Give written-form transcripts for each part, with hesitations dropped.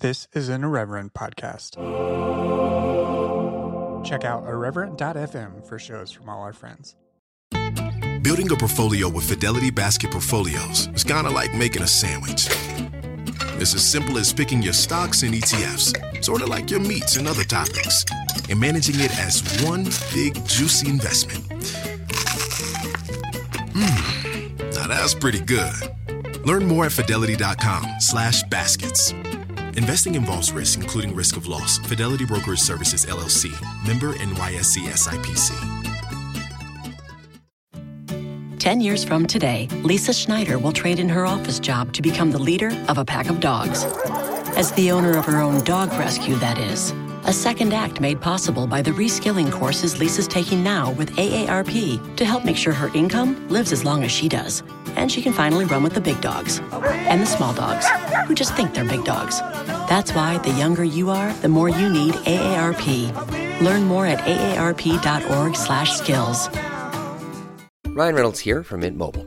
This is an Irreverent podcast. Check out irreverent.fm for shows from all our friends. Building a portfolio with Fidelity Basket Portfolios is kind of like making a sandwich. It's as simple as picking your stocks and ETFs, sort of like your meats and other toppings, and managing it as one big, juicy investment. Now that's pretty good. Learn more at fidelity.com/baskets. Investing involves risk, including risk of loss. Fidelity Brokerage Services, LLC. Member NYSE SIPC. 10 years from today, Lisa Schneider will trade in her office job to become the leader of a pack of dogs. As the owner of her own dog rescue, that is. A second act made possible by the reskilling courses Lisa's taking now with AARP to help make sure her income lives as long as she does. And she can finally run with the big dogs and the small dogs who just think they're big dogs. That's why the younger you are, the more you need AARP. Learn more at aarp.org/skills. Ryan Reynolds here from Mint Mobile.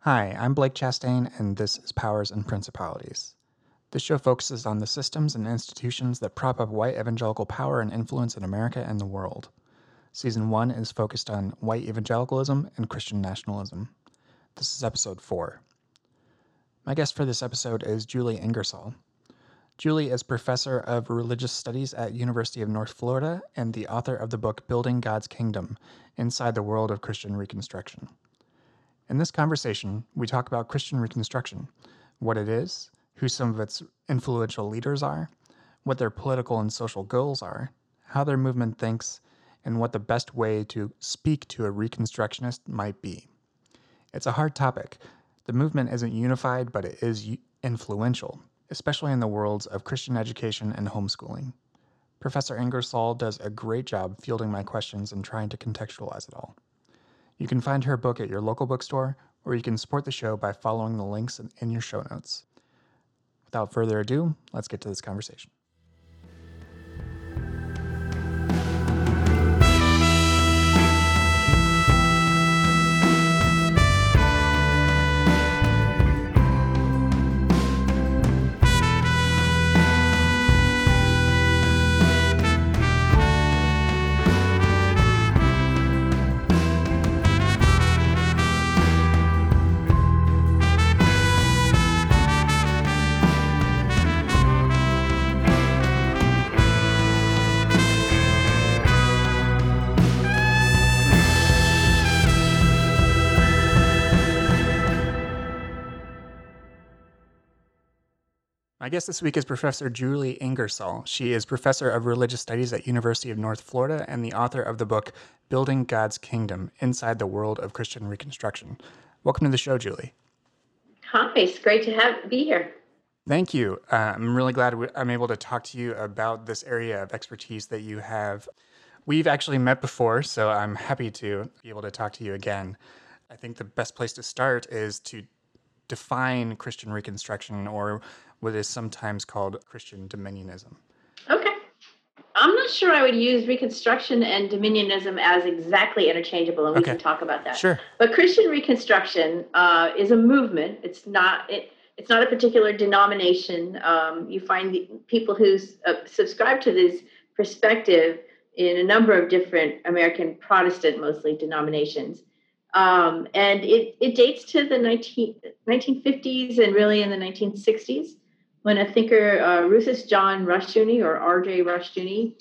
Hi, I'm Blake Chastain, and this is Powers and Principalities. This show focuses on the systems and institutions that prop up white evangelical power and influence in America and the world. Season 1 is focused on white evangelicalism and Christian nationalism. This is episode 4. My guest for this episode is Julie Ingersoll. Julie is professor of religious studies at University of North Florida and the author of the book Building God's Kingdom: Inside the World of Christian Reconstruction. In this conversation, we talk about Christian Reconstruction, what it is, who some of its influential leaders are, what their political and social goals are, how their movement thinks, and what the best way to speak to a Reconstructionist might be. It's a hard topic. The movement isn't unified, but it is influential, especially in the worlds of Christian education and homeschooling. Professor Ingersoll does a great job fielding my questions and trying to contextualize it all. You can find her book at your local bookstore, or you can support the show by following the links in your show notes. Without further ado, let's get to this conversation. My guest this week is Professor Julie Ingersoll. She is professor of religious studies at University of North Florida and the author of the book, Building God's Kingdom: Inside the World of Christian Reconstruction. Welcome to the show, Julie. Hi, it's great to be here. Thank you. I'm really glad I'm able to talk to you about this area of expertise that you have. We've actually met before, so I'm happy to be able to talk to you again. I think the best place to start is to define Christian Reconstruction, or what is sometimes called Christian dominionism. Okay. I'm not sure I would use Reconstruction and dominionism as exactly interchangeable, and we can talk about that. Sure. But Christian Reconstruction is a movement. It's not a particular denomination. You find the people who subscribe to this perspective in a number of different American Protestant, mostly, denominations. And it dates to the 1950s and really in the 1960s. When a thinker, Rousas John Rushdoony, or R.J. Rushdoony,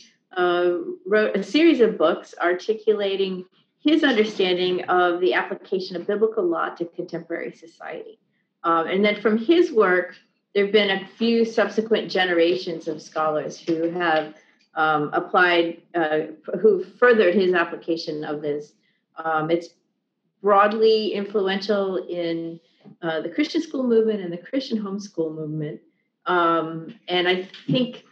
wrote a series of books articulating his understanding of the application of biblical law to contemporary society. And then from his work, there have been a few subsequent generations of scholars who have applied, who furthered his application of this. It's broadly influential in the Christian school movement and the Christian homeschool movement. And I think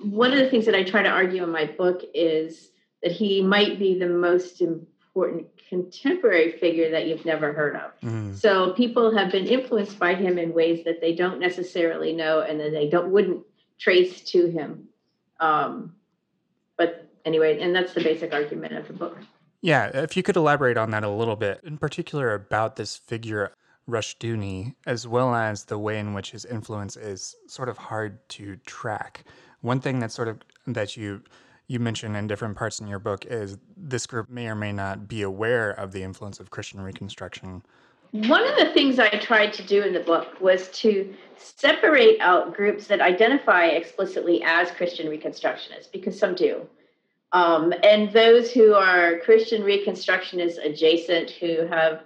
one of the things that I try to argue in my book is that he might be the most important contemporary figure that you've never heard of. Mm. So people have been influenced by him in ways that they don't necessarily know and that they wouldn't trace to him. But anyway, and that's the basic argument of the book. Yeah, if you could elaborate on that a little bit, in particular about this figure Rushdoony, as well as the way in which his influence is sort of hard to track. One thing that's sort of that you mention in different parts in your book is this group may or may not be aware of the influence of Christian Reconstruction. One of the things I tried to do in the book was to separate out groups that identify explicitly as Christian Reconstructionists, because some do. And those who are Christian Reconstructionist adjacent, who have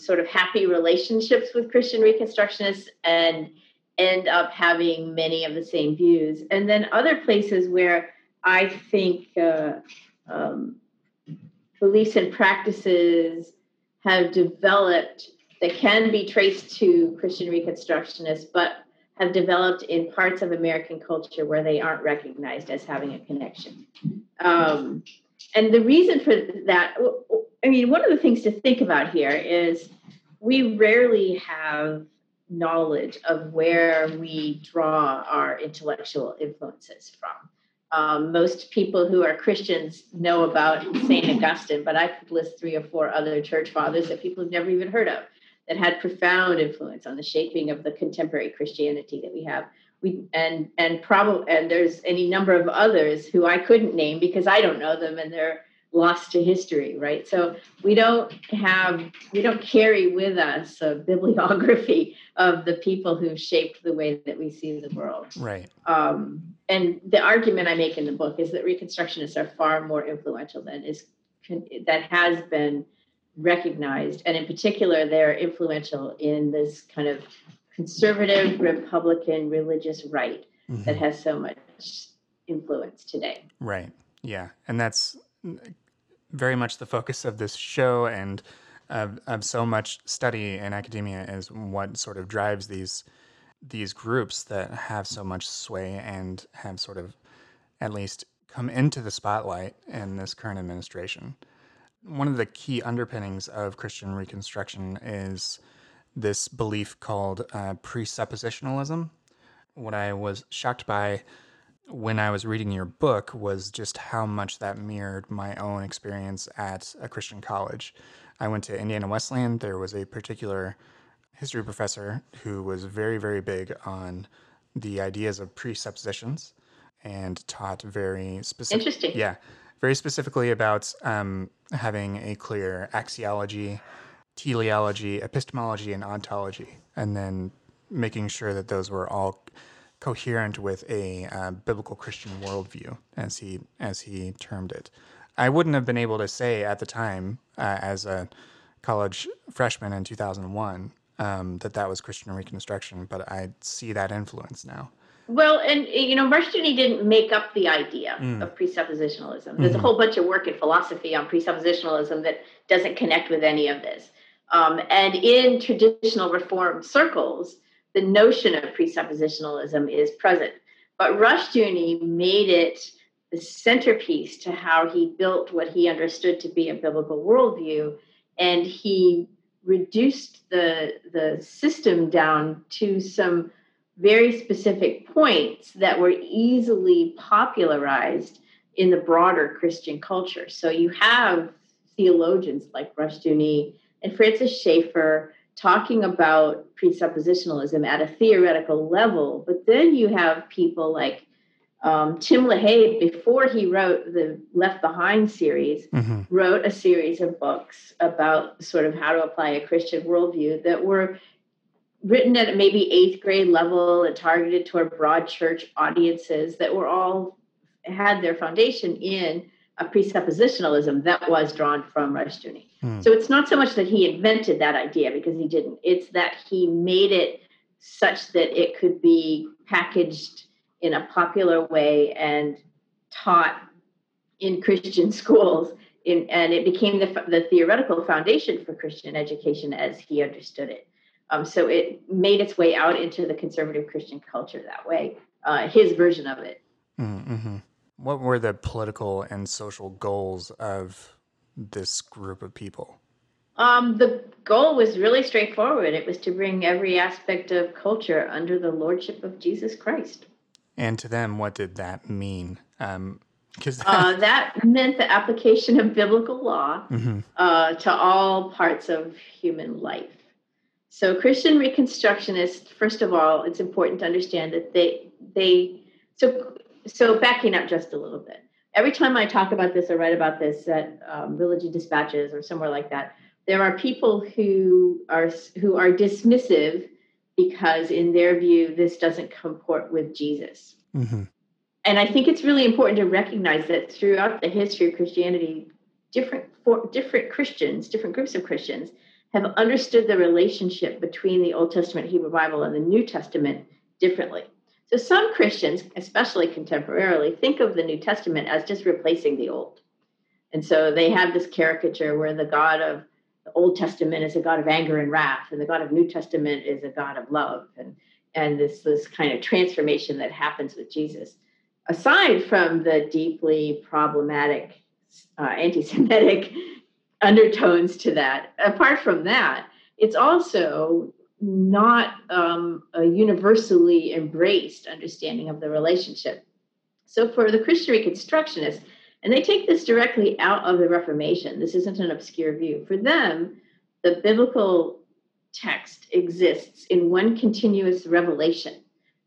sort of happy relationships with Christian Reconstructionists and end up having many of the same views. And then other places where I think beliefs and practices have developed that can be traced to Christian Reconstructionists, but have developed in parts of American culture where they aren't recognized as having a connection. And the reason for that, I mean, one of the things to think about here is we rarely have knowledge of where we draw our intellectual influences from. Most people who are Christians know about St. Augustine, but I could list 3 or 4 other church fathers that people have never even heard of that had profound influence on the shaping of the contemporary Christianity that we have. And there's any number of others who I couldn't name because I don't know them and they're lost to history, right? So we don't carry with us a bibliography of the people who shaped the way that we see the world. Right. And the argument I make in the book is that Reconstructionists are far more influential than has been recognized. And in particular, they're influential in this kind of conservative, Republican, religious right mm-hmm. that has so much influence today. Right. Yeah. And that's very much the focus of this show and of so much study in academia is what sort of drives these groups that have so much sway and have sort of at least come into the spotlight in this current administration. One of the key underpinnings of Christian Reconstruction is this belief called presuppositionalism. What I was shocked by when I was reading your book was just how much that mirrored my own experience at a Christian college. I went to Indiana Wesleyan. There was a particular history professor who was very, very big on the ideas of presuppositions and taught very specific. Interesting. Yeah, very specifically about having a clear axiology, teleology, epistemology, and ontology, and then making sure that those were all coherent with a biblical Christian worldview, as he termed it. I wouldn't have been able to say at the time, as a college freshman in 2001, that was Christian Reconstruction, but I see that influence now. Well, and, you know, Rushdoony didn't make up the idea of presuppositionalism. There's a whole bunch of work in philosophy on presuppositionalism that doesn't connect with any of this. And in traditional Reform circles, the notion of presuppositionalism is present. But Rushdoony made it the centerpiece to how he built what he understood to be a biblical worldview, and he reduced the system down to some very specific points that were easily popularized in the broader Christian culture. So you have theologians like Rushdoony and Francis Schaeffer talking about presuppositionalism at a theoretical level, but then you have people like Tim LaHaye, before he wrote the Left Behind series, wrote a series of books about sort of how to apply a Christian worldview that were written at maybe 8th grade level and targeted toward broad church audiences that were all had their foundation in a presuppositionalism that was drawn from Rushdoony. So it's not so much that he invented that idea, because he didn't. It's that he made it such that it could be packaged in a popular way and taught in Christian schools. And it became the theoretical foundation for Christian education as he understood it. So it made its way out into the conservative Christian culture that way, his version of it. Mm-hmm. What were the political and social goals of this group of people? The goal was really straightforward. It was to bring every aspect of culture under the lordship of Jesus Christ. And to them, what did that mean? That meant the application of biblical law mm-hmm. To all parts of human life. So Christian Reconstructionists, first of all, it's important to understand that so backing up just a little bit. Every time I talk about this or write about this at Religion Dispatches or somewhere like that, there are people who are dismissive because, in their view, this doesn't comport with Jesus. Mm-hmm. And I think it's really important to recognize that throughout the history of Christianity, different Christians, different groups of Christians, have understood the relationship between the Old Testament Hebrew Bible and the New Testament differently. So some Christians, especially contemporarily, think of the New Testament as just replacing the Old. And so they have this caricature where the God of the Old Testament is a God of anger and wrath, and the God of New Testament is a God of love, and this kind of transformation that happens with Jesus. Aside from the deeply problematic, anti-Semitic undertones to that, apart from that, it's also not a universally embraced understanding of the relationship. So for the Christian Reconstructionists, and they take this directly out of the Reformation. This isn't an obscure view. For them, the biblical text exists in one continuous revelation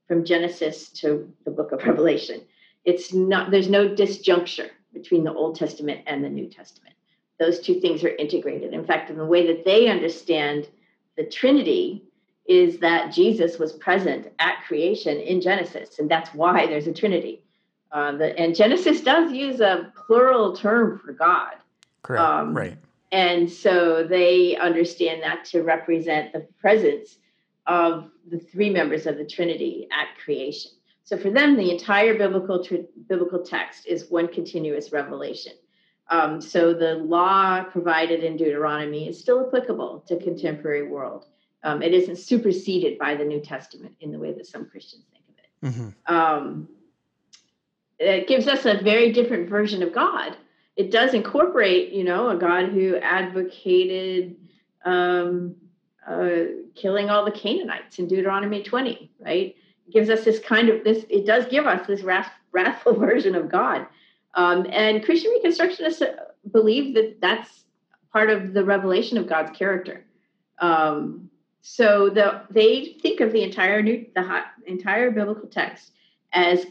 from Genesis to the book of Revelation. There's no disjuncture between the Old Testament and the New Testament. Those two things are integrated. In fact, in the way that they understand the Trinity is that Jesus was present at creation in Genesis, and that's why there's a Trinity. And Genesis does use a plural term for God. Correct. Right. And so they understand that to represent the presence of the three members of the Trinity at creation. So for them, the entire biblical text is one continuous revelation. So the law provided in Deuteronomy is still applicable to contemporary world. It isn't superseded by the New Testament in the way that some Christians think of it. Mm-hmm. It gives us a very different version of God. It does incorporate, a God who advocated killing all the Canaanites in Deuteronomy 20, right? It gives us it does give us this wrathful version of God. And Christian Reconstructionists believe that that's part of the revelation of God's character. So they think of the entire biblical text as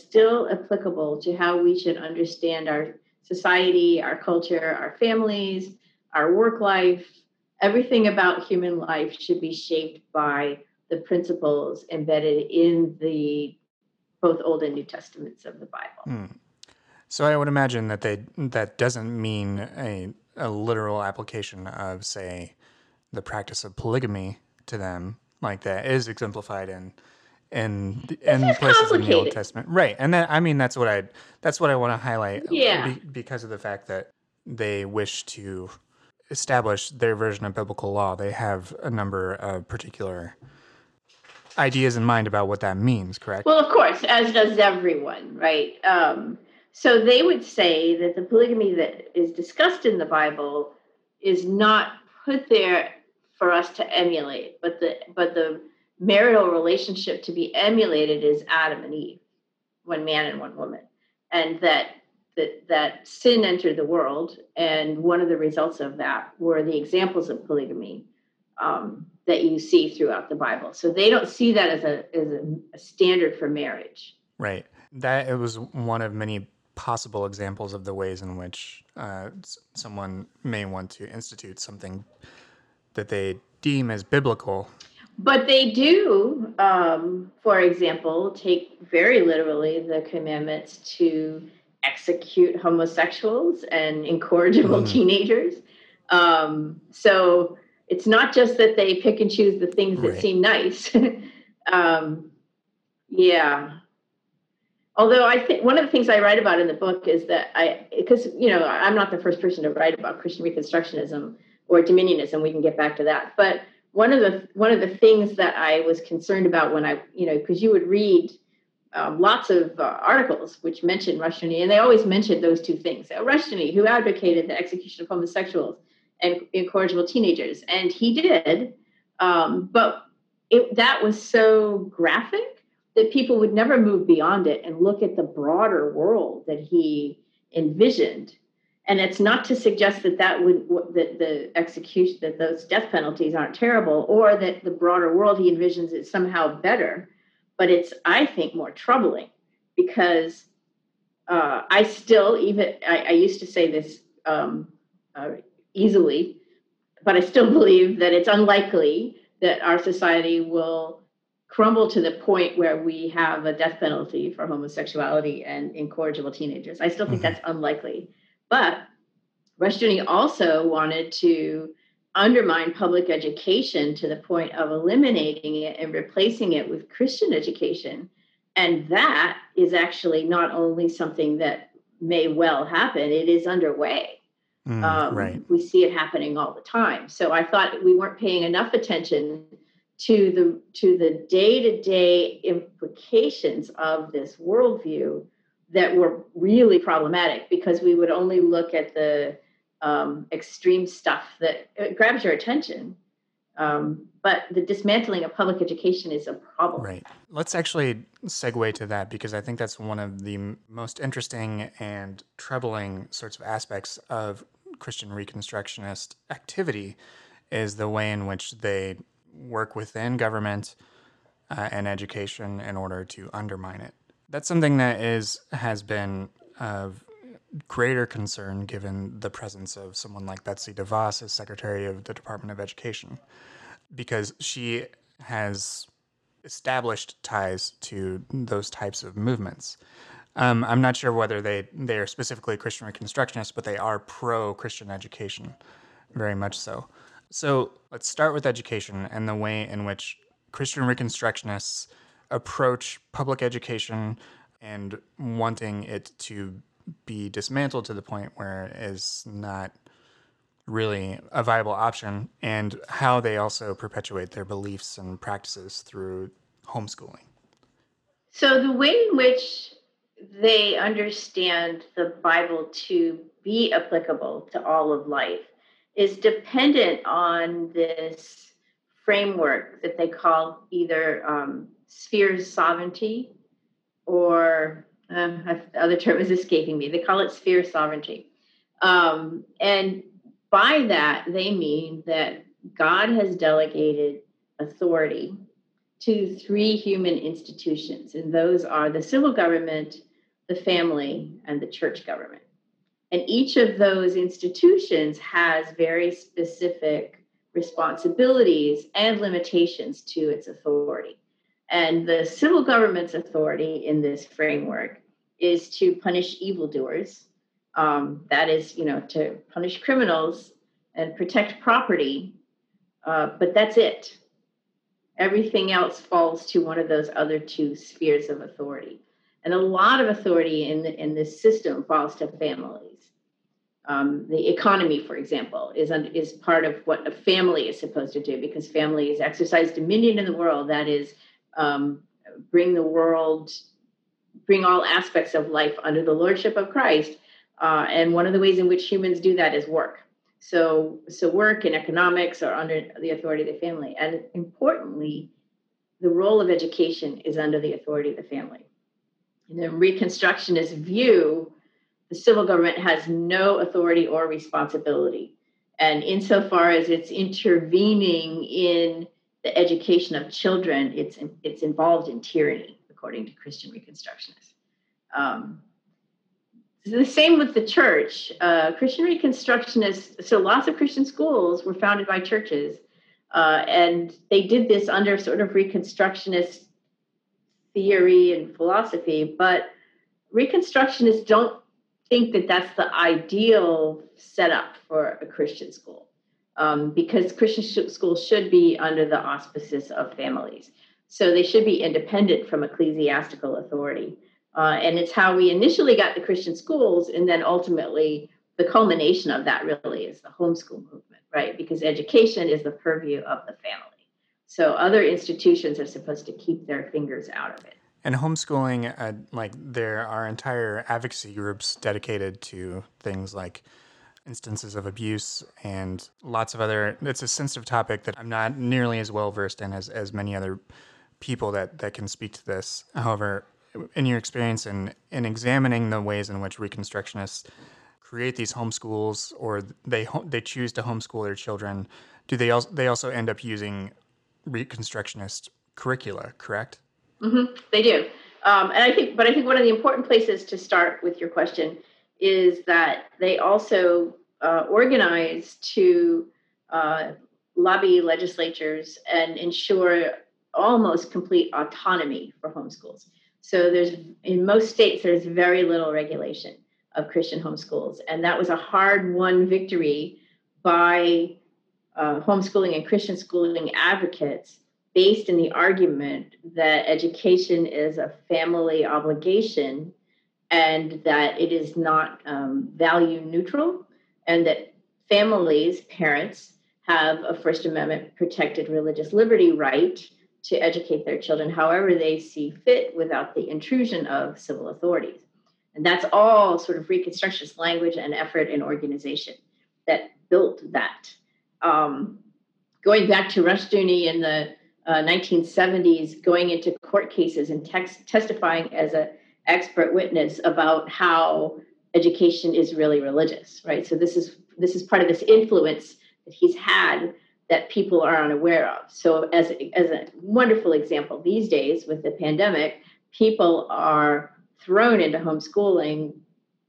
still applicable to how we should understand our society, our culture, our families, our work life. Everything about human life should be shaped by the principles embedded in the both Old and New Testaments of the Bible. Mm. So I would imagine that that doesn't mean a literal application of, say, the practice of polygamy to them, like that is exemplified in places in the Old Testament, right? And that, I mean, that's what I want to highlight, yeah. Because of the fact that they wish to establish their version of biblical law. They have a number of particular ideas in mind about what that means, correct? Well, of course, as does everyone, right? So they would say that the polygamy that is discussed in the Bible is not put there for us to emulate, but the marital relationship to be emulated is Adam and Eve, one man and one woman, and that sin entered the world, and one of the results of that were the examples of polygamy that you see throughout the Bible. So they don't see that as a standard for marriage. Right. That it was one of many possible examples of the ways in which someone may want to institute something that they deem as biblical. But they do, for example, take very literally the commandments to execute homosexuals and incorrigible teenagers. So it's not just that they pick and choose the things that seem nice. Yeah. Although I think one of the things I write about in the book is that because I'm not the first person to write about Christian Reconstructionism or dominionism. We can get back to that. But one of the things that I was concerned about when I, because you would read lots of articles which mention Rushdoony, and they always mentioned those two things. Rushdoony, who advocated the execution of homosexuals and incorrigible teenagers, and he did, but that was so graphic that people would never move beyond it and look at the broader world that he envisioned. And it's not to suggest that the execution, that those death penalties aren't terrible, or that the broader world he envisions is somehow better. But it's, I think, more troubling because I used to say this easily, but I still believe that it's unlikely that our society will crumble to the point where we have a death penalty for homosexuality and incorrigible teenagers. I still think that's unlikely. But Rushdoony also wanted to undermine public education to the point of eliminating it and replacing it with Christian education. And that is actually not only something that may well happen, it is underway. Right. We see it happening all the time. So I thought we weren't paying enough attention to the day-to-day implications of this worldview that were really problematic, because we would only look at the extreme stuff that grabs your attention. But the dismantling of public education is a problem. Right. Let's actually segue to that, because I think that's one of the most interesting and troubling sorts of aspects of Christian Reconstructionist activity is the way in which they work within government and education in order to undermine it. That's something that has been of greater concern given the presence of someone like Betsy DeVos as Secretary of the Department of Education, because she has established ties to those types of movements. I'm not sure whether they are specifically Christian Reconstructionists, but they are pro-Christian education, very much so. So let's start with education and the way in which Christian Reconstructionists approach public education and wanting it to be dismantled to the point where it's not really a viable option, and how they also perpetuate their beliefs and practices through homeschooling. So the way in which they understand the Bible to be applicable to all of life is dependent on this framework that they call either spheres sovereignty, or the other term is escaping me. They call it sphere sovereignty. And by that, they mean that God has delegated authority to three human institutions, and those are the civil government, the family, and the church government. And each of those institutions has very specific responsibilities and limitations to its authority. And the civil government's authority in this framework is to punish evildoers. That is, to punish criminals and protect property. But that's it. Everything else falls to one of those other two spheres of authority. And a lot of authority in this system falls to families. The economy, for example, is part of what a family is supposed to do, because families exercise dominion in the world. That is, bring all aspects of life under the lordship of Christ. And one of the ways in which humans do that is work. So work and economics are under the authority of the family. And importantly, the role of education is under the authority of the family. In the Reconstructionist view, the civil government has no authority or responsibility. And insofar as it's intervening in the education of children, it's involved in tyranny, according to Christian Reconstructionists. The same with the church. Christian Reconstructionists, so lots of Christian schools were founded by churches, and they did this under sort of Reconstructionist theory and philosophy, but Reconstructionists don't think that that's the ideal setup for a Christian school. Because Christian schools should be under the auspices of families. So they should be independent from ecclesiastical authority. And it's how we initially got the Christian schools, and then ultimately the culmination of that really is the homeschool movement, right? Because education is the purview of the family. So other institutions are supposed to keep their fingers out of it. And homeschooling, like there are entire advocacy groups dedicated to things like instances of abuse and lots of other, it's a sensitive topic that I'm not nearly as well versed in as many other people that can speak to this. However, in your experience in examining the ways in which Reconstructionists create these homeschools, or they choose to homeschool their children, do they also end up using Reconstructionist curricula, correct? Mm-hmm. They do. And I think one of the important places to start with your question is that they also organize to lobby legislatures and ensure almost complete autonomy for homeschools. So there's, in most states, there's very little regulation of Christian homeschools. And that was a hard-won victory by homeschooling and Christian schooling advocates, based in the argument that education is a family obligation and that it is not value neutral, and that families, parents, have a First Amendment protected religious liberty right to educate their children however they see fit without the intrusion of civil authorities. And that's all sort of Reconstructionist language and effort and organization that built that. Going back to Rushdoony in the 1970s, going into court cases and testifying as an expert witness about how education is really religious, right? So this is part of this influence that he's had that people are unaware of. So as a wonderful example these days with the pandemic, people are thrown into homeschooling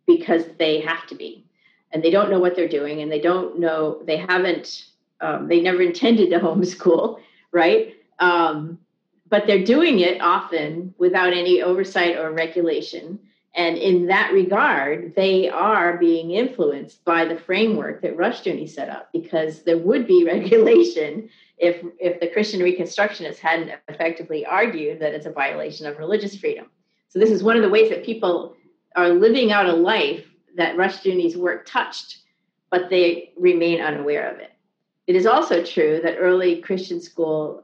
because they have to be, and they don't know what they're doing, and they never intended to homeschool, right? But they're doing it often without any oversight or regulation. And in that regard, they are being influenced by the framework that Rushdoony set up, because there would be regulation if the Christian Reconstructionists hadn't effectively argued that it's a violation of religious freedom. So this is one of the ways that people are living out a life that Rushdoony's work touched, but they remain unaware of it. It is also true that early Christian school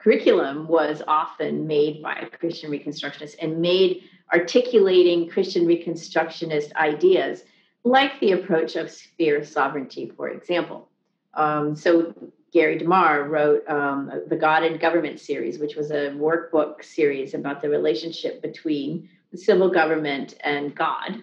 curriculum was often made by Christian Reconstructionists and made articulating Christian Reconstructionist ideas, like the approach of sphere sovereignty, for example. So Gary DeMar wrote the God and Government series, which was a workbook series about the relationship between the civil government and God.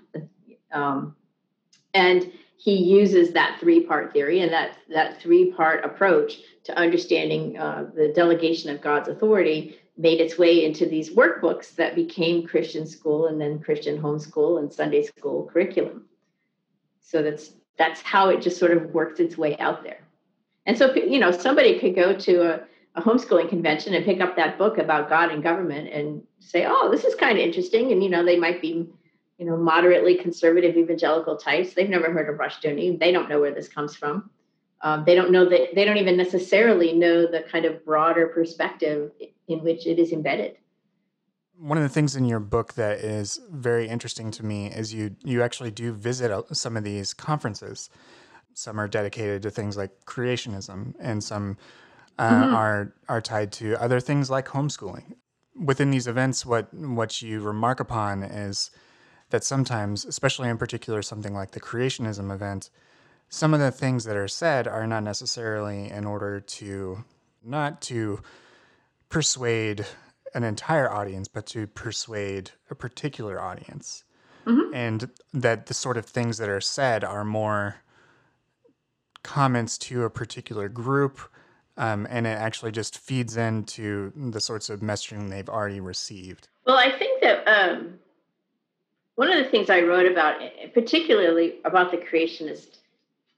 And he uses that three-part theory and that three-part approach to understanding the delegation of God's authority made its way into these workbooks that became Christian school and then Christian homeschool and Sunday school curriculum. So that's how it just sort of worked its way out there. And so, you know, somebody could go to a homeschooling convention and pick up that book about God and government and say, oh, this is kind of interesting. And, you know, they might be, you know, moderately conservative evangelical types. They've never heard of Rushdoony. They don't know where this comes from. They don't even necessarily know the kind of broader perspective in which it is embedded. One of the things in your book that is very interesting to me is you actually do visit some of these conferences. Some are dedicated to things like creationism, and some are tied to other things like homeschooling. Within these events, what you remark upon is that sometimes, especially in particular something like the creationism event, some of the things that are said are not necessarily in order to persuade an entire audience, but to persuade a particular audience. Mm-hmm. And that the sort of things that are said are more comments to a particular group, and it actually just feeds into the sorts of messaging they've already received. Well, I think that one of the things I wrote about, particularly about the Creationist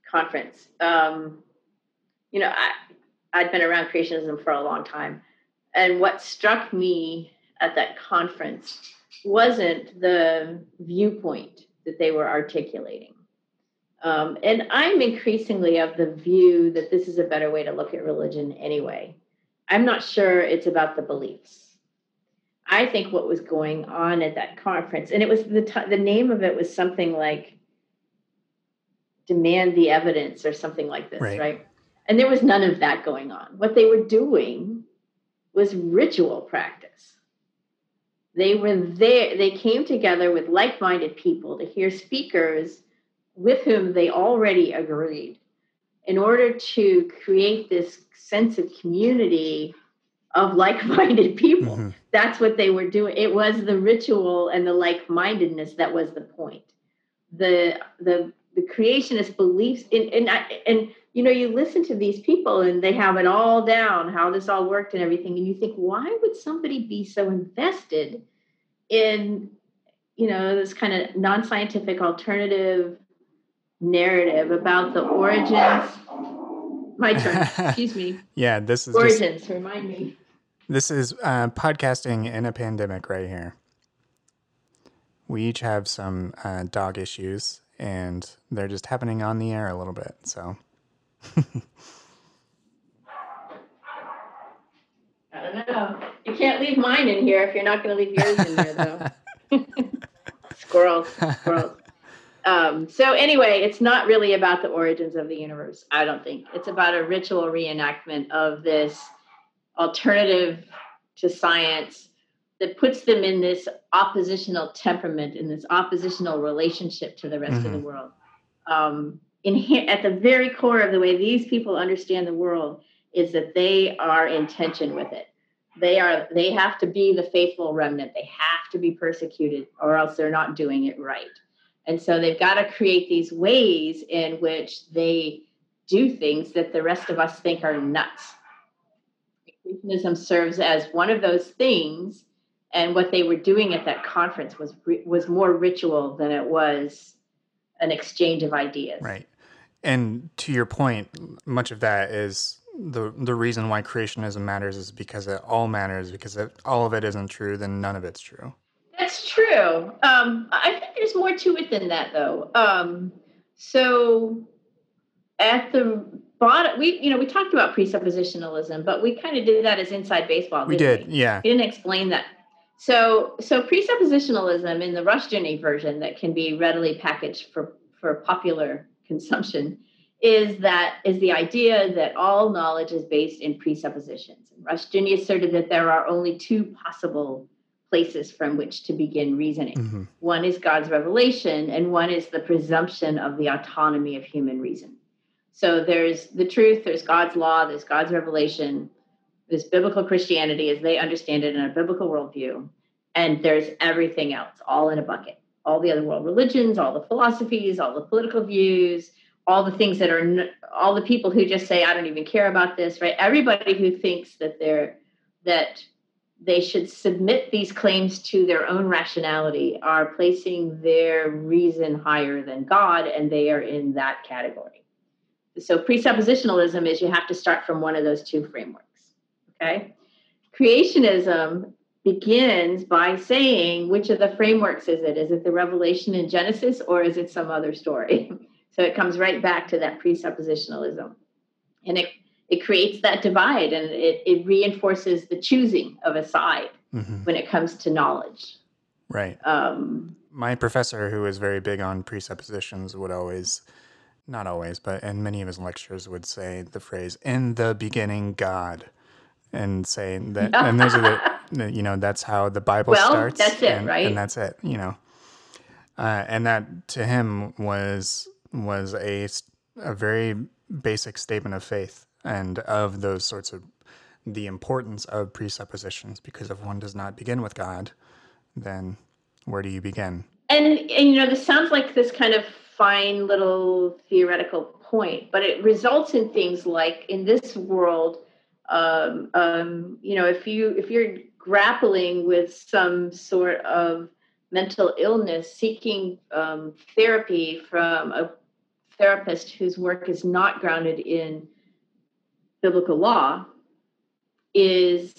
Conference, you know, I'd been around creationism for a long time. And what struck me at that conference wasn't the viewpoint that they were articulating. And I'm increasingly of the view that this is a better way to look at religion anyway. I'm not sure it's about the beliefs. I think what was going on at that conference, and it was the name of it was something like Demand the Evidence or something like this, right? And there was none of that going on. What they were doing was ritual practice. They were there. They came together with like-minded people to hear speakers with whom they already agreed in order to create this sense of community of like-minded people. Mm-hmm. That's what they were doing. It was the ritual and the like-mindedness that was the point. The creationist beliefs and you know, you listen to these people and they have it all down, how this all worked and everything. And you think, why would somebody be so invested in, you know, this kind of non-scientific alternative narrative about the origins? My turn, excuse me. Yeah, this is origins, just, remind me. This is podcasting in a pandemic right here. We each have some dog issues and they're just happening on the air a little bit, so... I don't know. You can't leave mine in here if you're not going to leave yours in there, though. Squirrels. So anyway, it's not really about the origins of the universe, I don't think. It's about a ritual reenactment of this alternative to science that puts them in this oppositional temperament, in this oppositional relationship to the rest of the world. At the very core of the way these people understand the world is that they are in tension with it. They have to be the faithful remnant. They have to be persecuted or else they're not doing it right. And so they've got to create these ways in which they do things that the rest of us think are nuts. Creationism serves as one of those things. And what they were doing at that conference was more ritual than it was an exchange of ideas. Right. And to your point, much of that is the reason why creationism matters is because it all matters, because if all of it isn't true, then none of it's true. That's true. I think there's more to it than that, though. So at the bottom, we talked about presuppositionalism, but we kind of did that as inside baseball. We did, yeah. We didn't explain that. So presuppositionalism in the Rushdoony version that can be readily packaged for popular consumption is the idea that all knowledge is based in presuppositions. And Rushdoony asserted that there are only two possible places from which to begin reasoning. Mm-hmm. One is God's revelation, and one is the presumption of the autonomy of human reason. So there's the truth, there's God's law, there's God's revelation, there's biblical Christianity as they understand it in a biblical worldview, and there's everything else, all in a bucket. All the other world religions, all the philosophies, all the political views, all the things that are, all the people who just say, I don't even care about this, right? Everybody who thinks that they should submit these claims to their own rationality are placing their reason higher than God, and they are in that category. So presuppositionalism is you have to start from one of those two frameworks, okay? Creationism begins by saying, which of the frameworks is it? Is it the revelation in Genesis or is it some other story? So it comes right back to that presuppositionalism. And it creates that divide and it reinforces the choosing of a side when it comes to knowledge. Right. My professor, who was very big on presuppositions, would always, not always, but in many of his lectures would say the phrase, in the beginning, God, and say that, and those are the... You know, that's how the Bible starts. Well, that's it, and, right? And that's it, you know. And that, to him, was a very basic statement of faith and of those sorts of the importance of presuppositions, because if one does not begin with God, then where do you begin? And you know, this sounds like this kind of fine little theoretical point, but it results in things like in this world, you know, if you're grappling with some sort of mental illness, seeking therapy from a therapist whose work is not grounded in biblical law is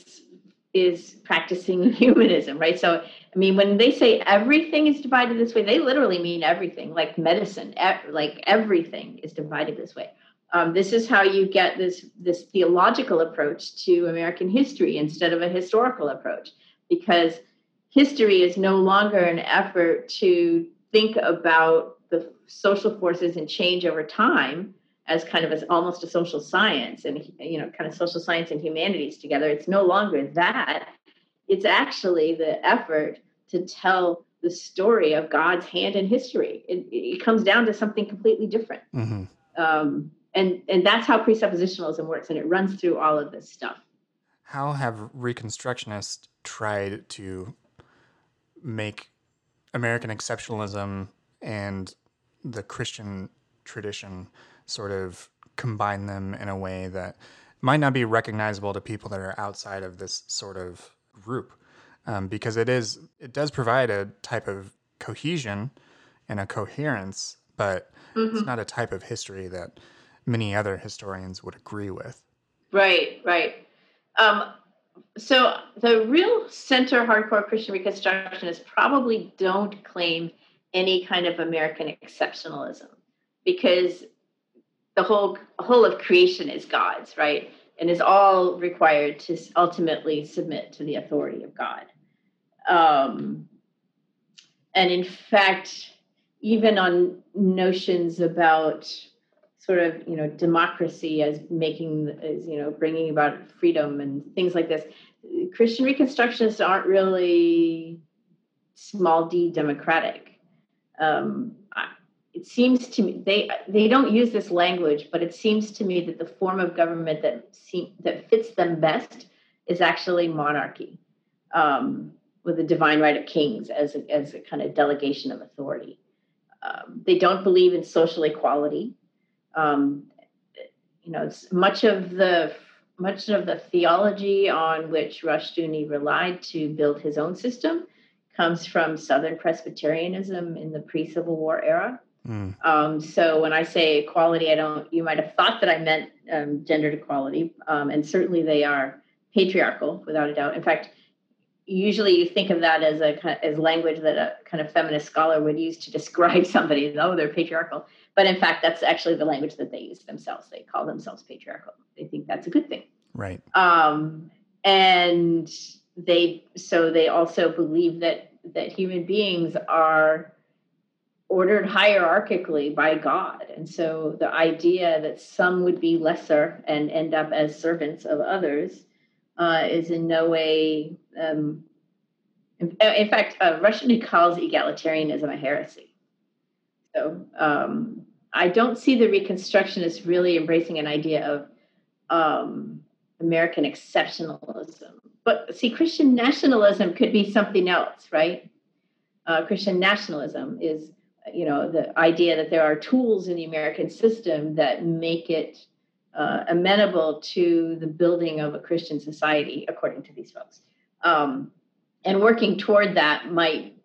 practicing humanism, right? So, I mean, when they say everything is divided this way, they literally mean everything, like medicine, like everything is divided this way. This is how you get this theological approach to American history instead of a historical approach, because history is no longer an effort to think about the social forces and change over time as kind of as almost a social science and, you know, kind of social science and humanities together. It's no longer that. It's actually the effort to tell the story of God's hand in history. It comes down to something completely different. Mm-hmm. And that's how presuppositionalism works, and it runs through all of this stuff. How have Reconstructionists tried to make American exceptionalism and the Christian tradition sort of combine them in a way that might not be recognizable to people that are outside of this sort of group? Because it does provide a type of cohesion and a coherence, but mm-hmm. it's not a type of history that many other historians would agree with. Right. So the real center hardcore Christian Reconstructionists probably don't claim any kind of American exceptionalism, because the whole of creation is God's, right? And is all required to ultimately submit to the authority of God. And in fact, even on notions about sort of, democracy as bringing about freedom and things like this, Christian Reconstructionists aren't really small d democratic. It seems to me they don't use this language, but it seems to me that the form of government that fits them best is actually monarchy, with the divine right of kings as a kind of delegation of authority. They don't believe in social equality. It's much of the theology on which Rushdoony relied to build his own system comes from Southern Presbyterianism in the pre-Civil War era. So when I say equality, you might have thought that I meant gendered equality, and certainly they are patriarchal, without a doubt. In fact, usually you think of that as language that a kind of feminist scholar would use to describe somebody, they're patriarchal. But in fact, that's actually the language that they use themselves. They call themselves patriarchal. They think that's a good thing. Right. And they also believe that human beings are ordered hierarchically by God. And so the idea that some would be lesser and end up as servants of others is in no way, in fact, Rushdoony calls egalitarianism a heresy. So I don't see the Reconstructionists really embracing an idea of American exceptionalism. But see, Christian nationalism could be something else, right? Christian nationalism is the idea that there are tools in the American system that make it amenable to the building of a Christian society, according to these folks. And working toward that might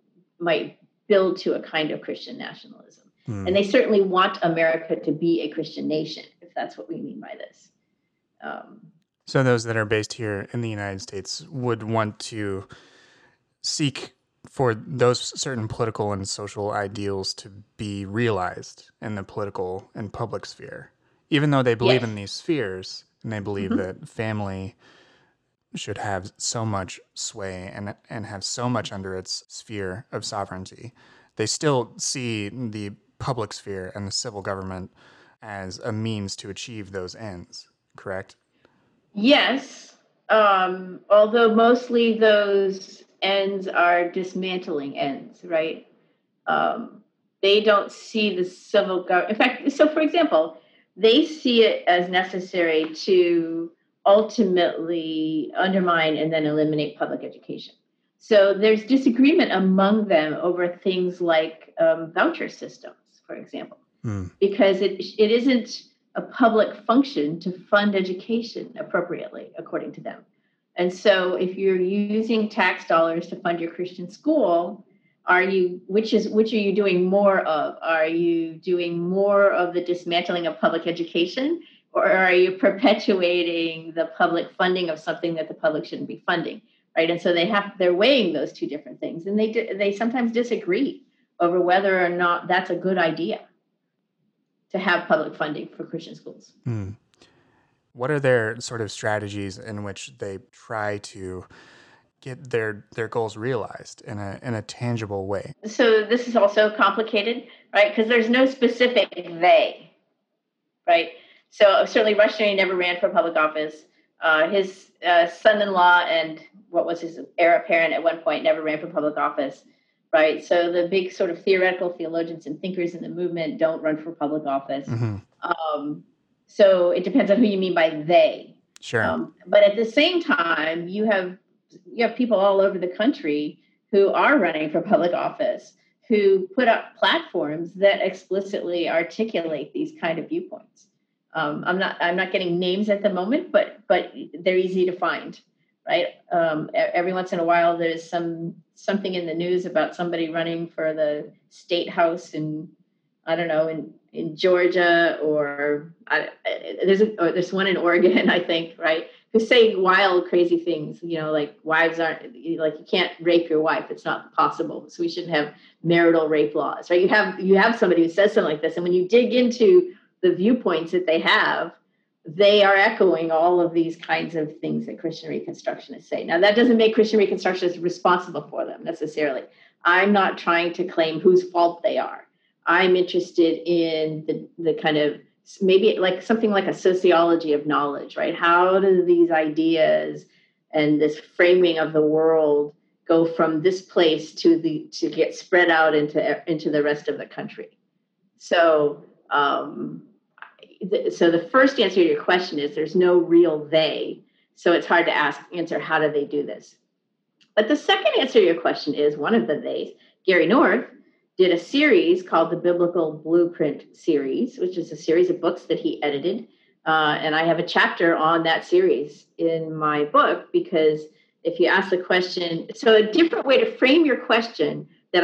build to a kind of Christian nationalism. Mm. And they certainly want America to be a Christian nation, if that's what we mean by this. So those that are based here in the United States would want to seek for those certain political and social ideals to be realized in the political and public sphere, even though they believe yes. in these spheres, and they believe mm-hmm. that family should have so much sway and have so much under its sphere of sovereignty. They still see the public sphere and the civil government as a means to achieve those ends, correct? Yes, although mostly those ends are dismantling ends, right? They don't see the civil government. In fact, so for example, they see it as necessary to ultimately undermine and then eliminate public education. So there's disagreement among them over things like voucher systems, for example, because it isn't a public function to fund education appropriately, according to them. And so if you're using tax dollars to fund your Christian school, which are you doing more of? Are you doing more of the dismantling of public education, or are you perpetuating the public funding of something that the public shouldn't be funding, right? And so they're weighing those two different things, and they sometimes disagree over whether or not that's a good idea to have public funding for Christian schools. Mm. What are their sort of strategies in which they try to get their goals realized in a tangible way? So this is also complicated, right? Because there's no specific they, right? So certainly Rushdoony never ran for public office. His son-in-law and what was his heir apparent at one point never ran for public office, right? So the big sort of theoretical theologians and thinkers in the movement don't run for public office. Mm-hmm. So it depends on who you mean by they. Sure. But at the same time, you have people all over the country who are running for public office, who put up platforms that explicitly articulate these kind of viewpoints. I'm not getting names at the moment, but they're easy to find, right? Every once in a while, there's something in the news about somebody running for the state house in Georgia, or there's one in Oregon, I think, right? Who say wild, crazy things, like wives aren't, like you can't rape your wife. It's not possible. So we shouldn't have marital rape laws, right? You have somebody who says something like this. And when you dig into the viewpoints that they have, they are echoing all of these kinds of things that Christian Reconstructionists say. Now, that doesn't make Christian Reconstructionists responsible for them necessarily. I'm not trying to claim whose fault they are. I'm interested in the kind of, maybe like something like a sociology of knowledge, right? How do these ideas and this framing of the world go from this place to get spread out into the rest of the country? So the first answer to your question is there's no real they, so it's hard to answer how do they do this. But the second answer to your question is one of the theys, Gary North, did a series called the Biblical Blueprint series, which is a series of books that he edited. And I have a chapter on that series in my book, because if you ask the question, so a different way to frame your question that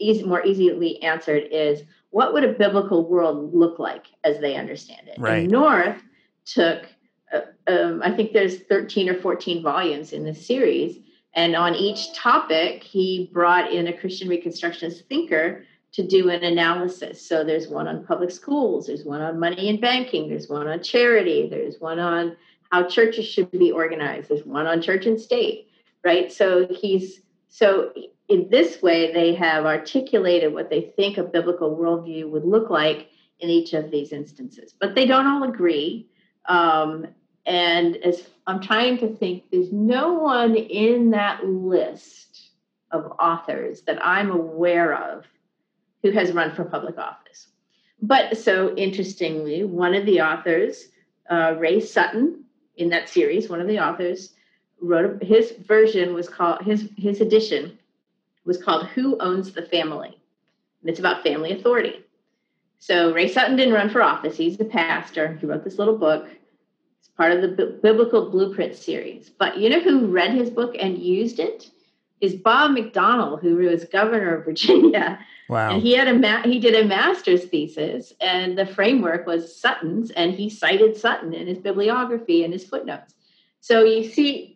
is more easily answered is, what would a biblical world look like as they understand it? Right. And North took, I think there's 13 or 14 volumes in this series. And on each topic, he brought in a Christian Reconstructionist thinker to do an analysis. So there's one on public schools, there's one on money and banking, there's one on charity, there's one on how churches should be organized, there's one on church and state, right? So in this way, they have articulated what they think a biblical worldview would look like in each of these instances. But they don't all agree. And as I'm trying to think, there's no one in that list of authors that I'm aware of who has run for public office. But so interestingly, one of the authors, Ray Sutton, in that series, one of the authors wrote, his edition was called Who Owns the Family? And it's about family authority. So Ray Sutton didn't run for office. He's a pastor. He wrote this little book, part of the Biblical Blueprint series. But you know who read his book and used it? Is Bob McDonnell, who was governor of Virginia. Wow. And he did a master's thesis, and the framework was Sutton's, and he cited Sutton in his bibliography and his footnotes. So you see,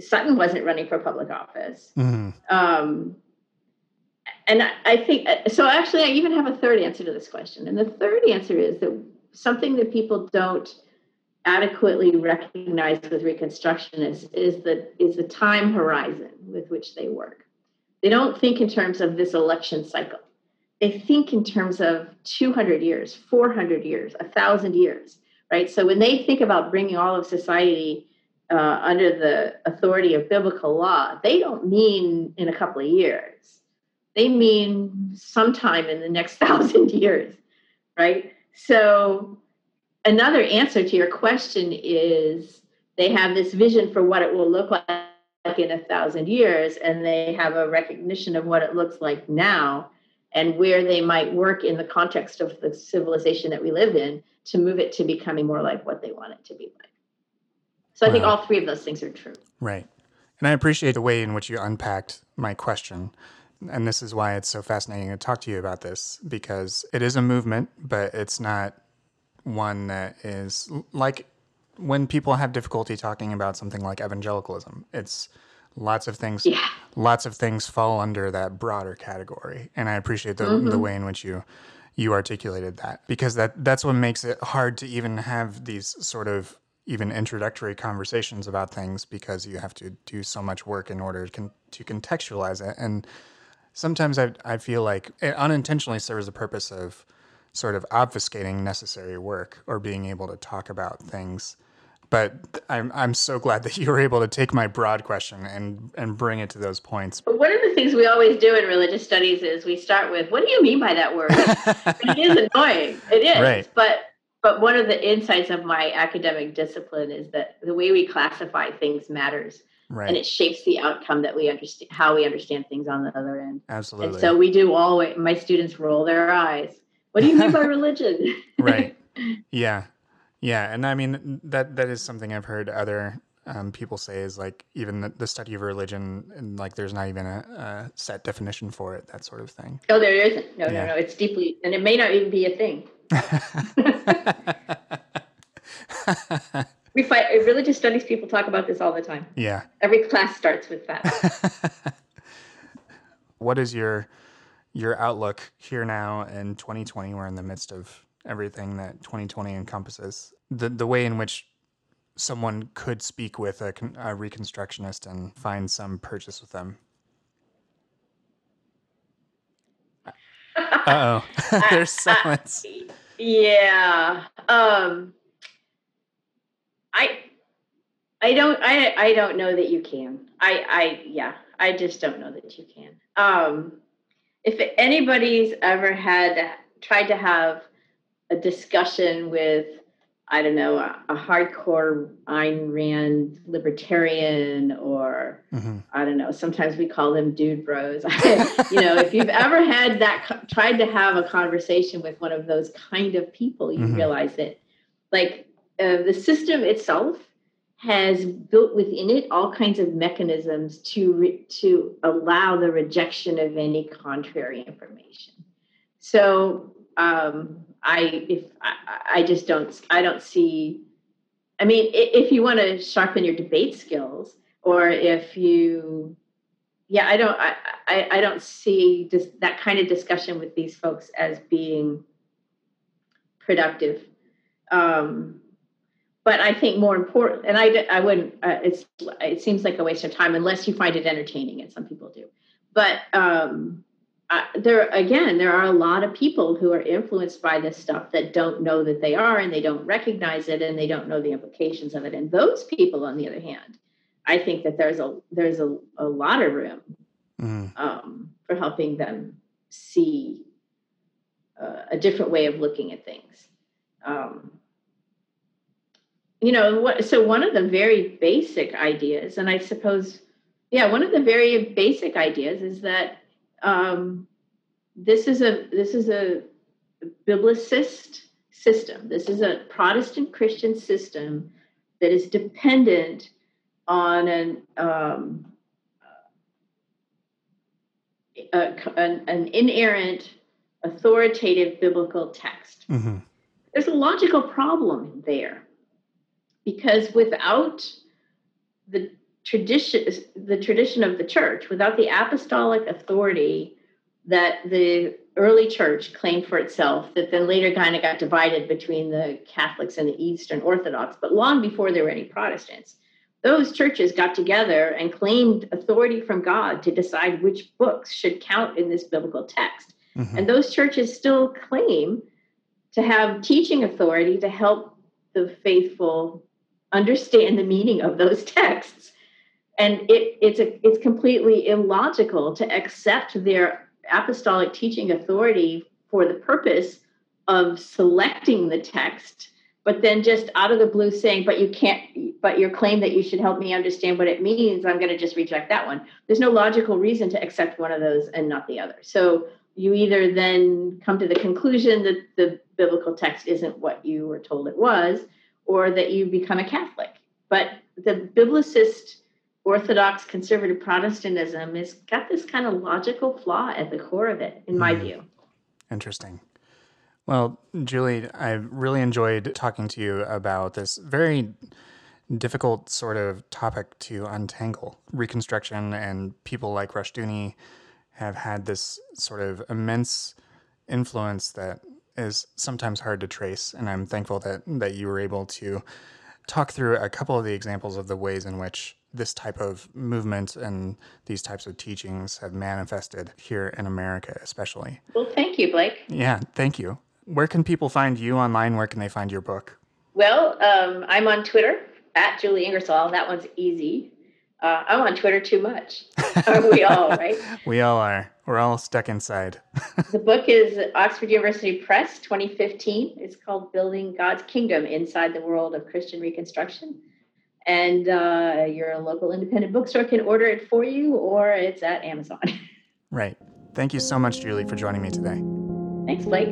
Sutton wasn't running for public office. Mm-hmm. Actually, I even have a third answer to this question. And the third answer is that something that people don't adequately recognized with Reconstructionists is the time horizon with which they work. They don't think in terms of this election cycle. They think in terms of 200 years, 400 years, 1,000 years, right? So when they think about bringing all of society under the authority of biblical law, they don't mean in a couple of years. They mean sometime in the next 1,000 years, right? So another answer to your question is they have this vision for what it will look like in 1,000 years, and they have a recognition of what it looks like now and where they might work in the context of the civilization that we live in to move it to becoming more like what they want it to be like. So I think all three of those things are true. Right. And I appreciate the way in which you unpacked my question. And this is why it's so fascinating to talk to you about this, because it is a movement, but it's not one that is like when people have difficulty talking about something like evangelicalism, it's lots of things, yeah. Lots of things fall under that broader category. And I appreciate the way in which you articulated that, because that's what makes it hard to even have these sort of even introductory conversations about things, because you have to do so much work in order to contextualize it. And sometimes I feel like it unintentionally serves the purpose of sort of obfuscating necessary work or being able to talk about things. But I'm so glad that you were able to take my broad question and bring it to those points. One of the things we always do in religious studies is we start with, what do you mean by that word? It is annoying. It is. Right. But one of the insights of my academic discipline is that the way we classify things matters. Right. And it shapes the outcome that we understand, how we understand things on the other end. Absolutely. And so we do always, my students roll their eyes. What do you mean by religion? Right. Yeah. Yeah. And I mean, that is something I've heard other people say is like, even the study of religion, and like, there's not even a set definition for it, that sort of thing. Oh, there isn't. No. It's deeply, and it may not even be a thing. We fight, religious studies people talk about this all the time. Yeah. Every class starts with that. What is your outlook here now in 2020? We're in the midst of everything that 2020 encompasses, the way in which someone could speak with a Reconstructionist and find some purchase with them. Uh-oh, there's silence. Yeah. I don't know that you can. I just don't know that you can. If anybody's ever tried to have a discussion with, I don't know, a hardcore Ayn Rand libertarian, or I don't know, sometimes we call them dude bros. If you've ever had that, tried to have a conversation with one of those kind of people, you realize that the system itself has built within it all kinds of mechanisms to allow the rejection of any contrary information. So if you want to sharpen your debate skills, or if you, I don't see just that kind of discussion with these folks as being productive. But I think more important, and I wouldn't, it seems like a waste of time unless you find it entertaining, and some people do, but, there are a lot of people who are influenced by this stuff that don't know that they are, and they don't recognize it, and they don't know the implications of it. And those people, on the other hand, I think that there's a lot of room for helping them see a different way of looking at things. So one of the very basic ideas, and I suppose, one of the very basic ideas is that this is a biblicist system. This is a Protestant Christian system that is dependent on an inerrant, authoritative biblical text. There's a logical problem there, because without the tradition of the church, without the apostolic authority that the early church claimed for itself, that then later kind of got divided between the Catholics and the Eastern Orthodox, but long before there were any Protestants, those churches got together and claimed authority from God to decide which books should count in this biblical text. And those churches still claim to have teaching authority to help the faithful understand the meaning of those texts. And it's completely illogical to accept their apostolic teaching authority for the purpose of selecting the text, but then just out of the blue saying, but your claim that you should help me understand what it means, I'm going to just reject that one. There's no logical reason to accept one of those and not the other. So you either then come to the conclusion that the biblical text isn't what you were told it was, or that you become a Catholic. But the biblicist Orthodox conservative Protestantism has got this kind of logical flaw at the core of it, in my view. Interesting. Well, Julie, I really enjoyed talking to you about this very difficult sort of topic to untangle. Reconstruction and people like Rushdoony have had this sort of immense influence that is sometimes hard to trace. And I'm thankful that you were able to talk through a couple of the examples of the ways in which this type of movement and these types of teachings have manifested here in America, especially. Well, thank you, Blake. Yeah, thank you. Where can people find you online? Where can they find your book? Well, I'm on Twitter at Julie Ingersoll. That one's easy. I'm on Twitter too much. Aren't we all, right? We all are. We're all stuck inside. The book is Oxford University Press, 2015. It's called Building God's Kingdom Inside the World of Christian Reconstruction. And your local independent bookstore can order it for you, or it's at Amazon. Right. Thank you so much, Julie, for joining me today. Thanks, Blake.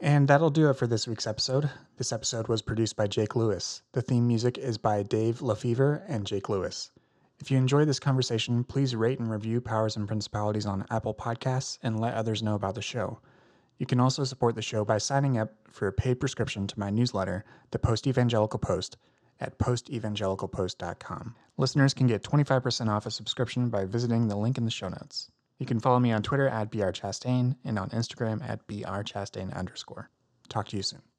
And that'll do it for this week's episode. This episode was produced by Jake Lewis. The theme music is by Dave Lefevre and Jake Lewis. If you enjoy this conversation, please rate and review Powers and Principalities on Apple Podcasts and let others know about the show. You can also support the show by signing up for a paid subscription to my newsletter, The Post Evangelical Post, at postevangelicalpost.com. Listeners can get 25% off a subscription by visiting the link in the show notes. You can follow me on Twitter at brchastain and on Instagram at brchastain_. Talk to you soon.